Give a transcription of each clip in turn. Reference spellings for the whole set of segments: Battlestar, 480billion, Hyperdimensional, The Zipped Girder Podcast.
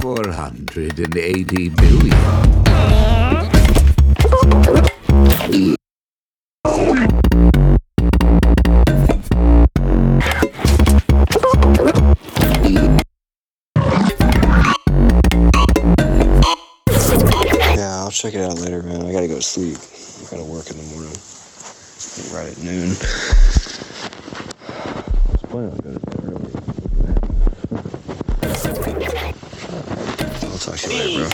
480 billion. Yeah, I'll check it out later, man. I gotta go to sleep. I gotta work in the morning. Right at noon. I was planning on going to bed early. I'll talk to you later, bro.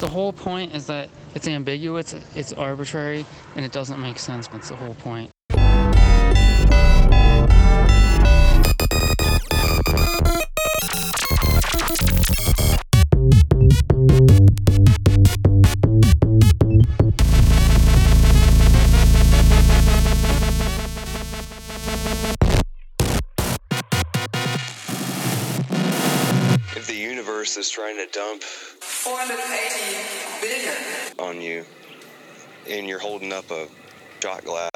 The whole point is that it's ambiguous, it's arbitrary, and it doesn't make sense. That's the whole point. Is trying to dump 480 billion on you, and you're holding up a shot glass.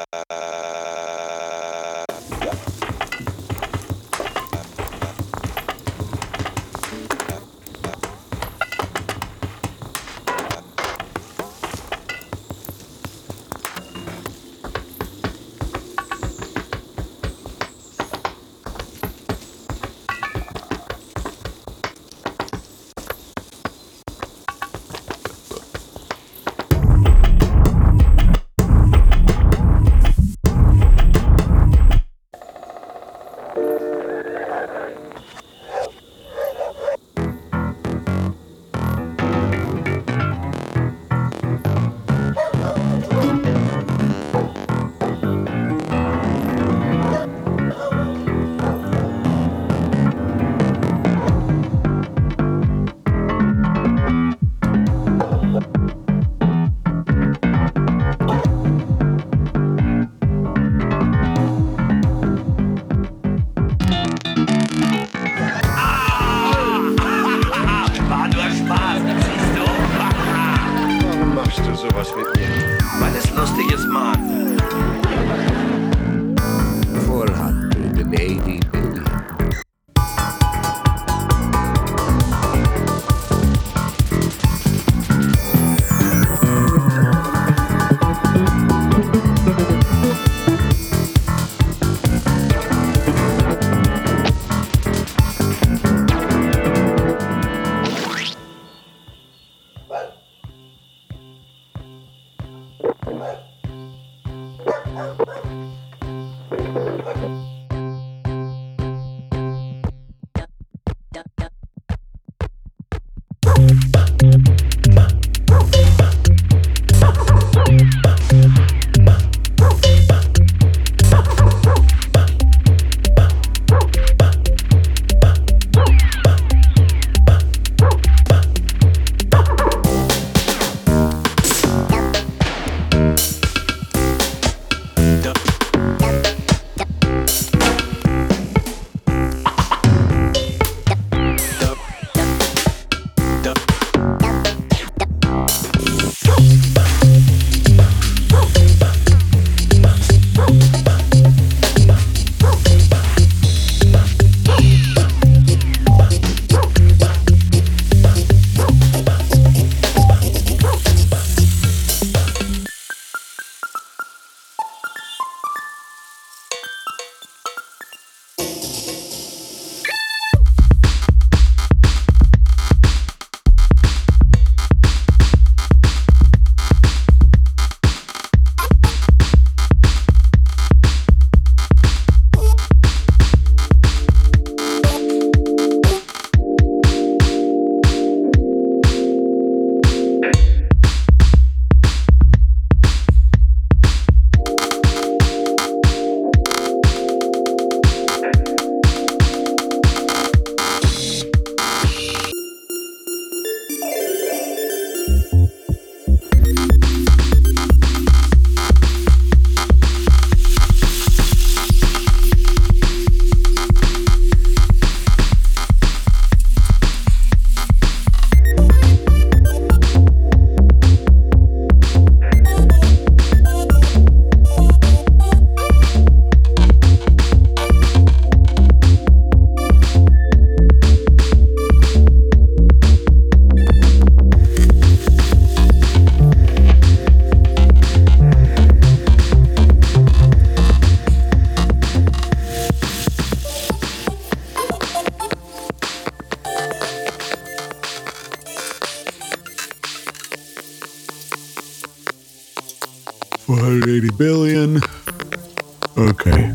Okay.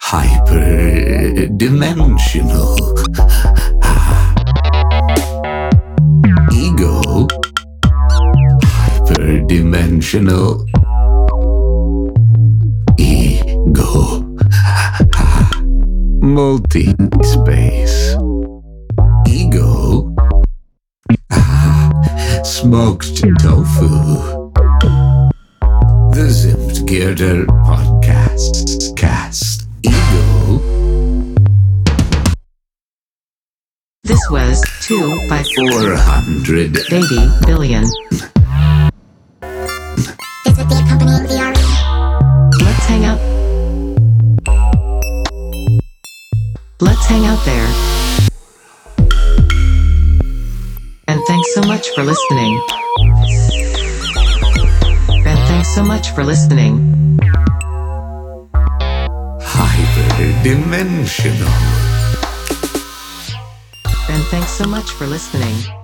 Hyperdimensional. Ego. emotional ego, multi-space ego, smoked tofu. The Zipped Girder Podcast. Cast ego. This was 2 by 480 billion. This is the accompanying VRE. Let's hang out. Let's hang out there. And thanks so much for listening. Hyperdimensional. And thanks so much for listening.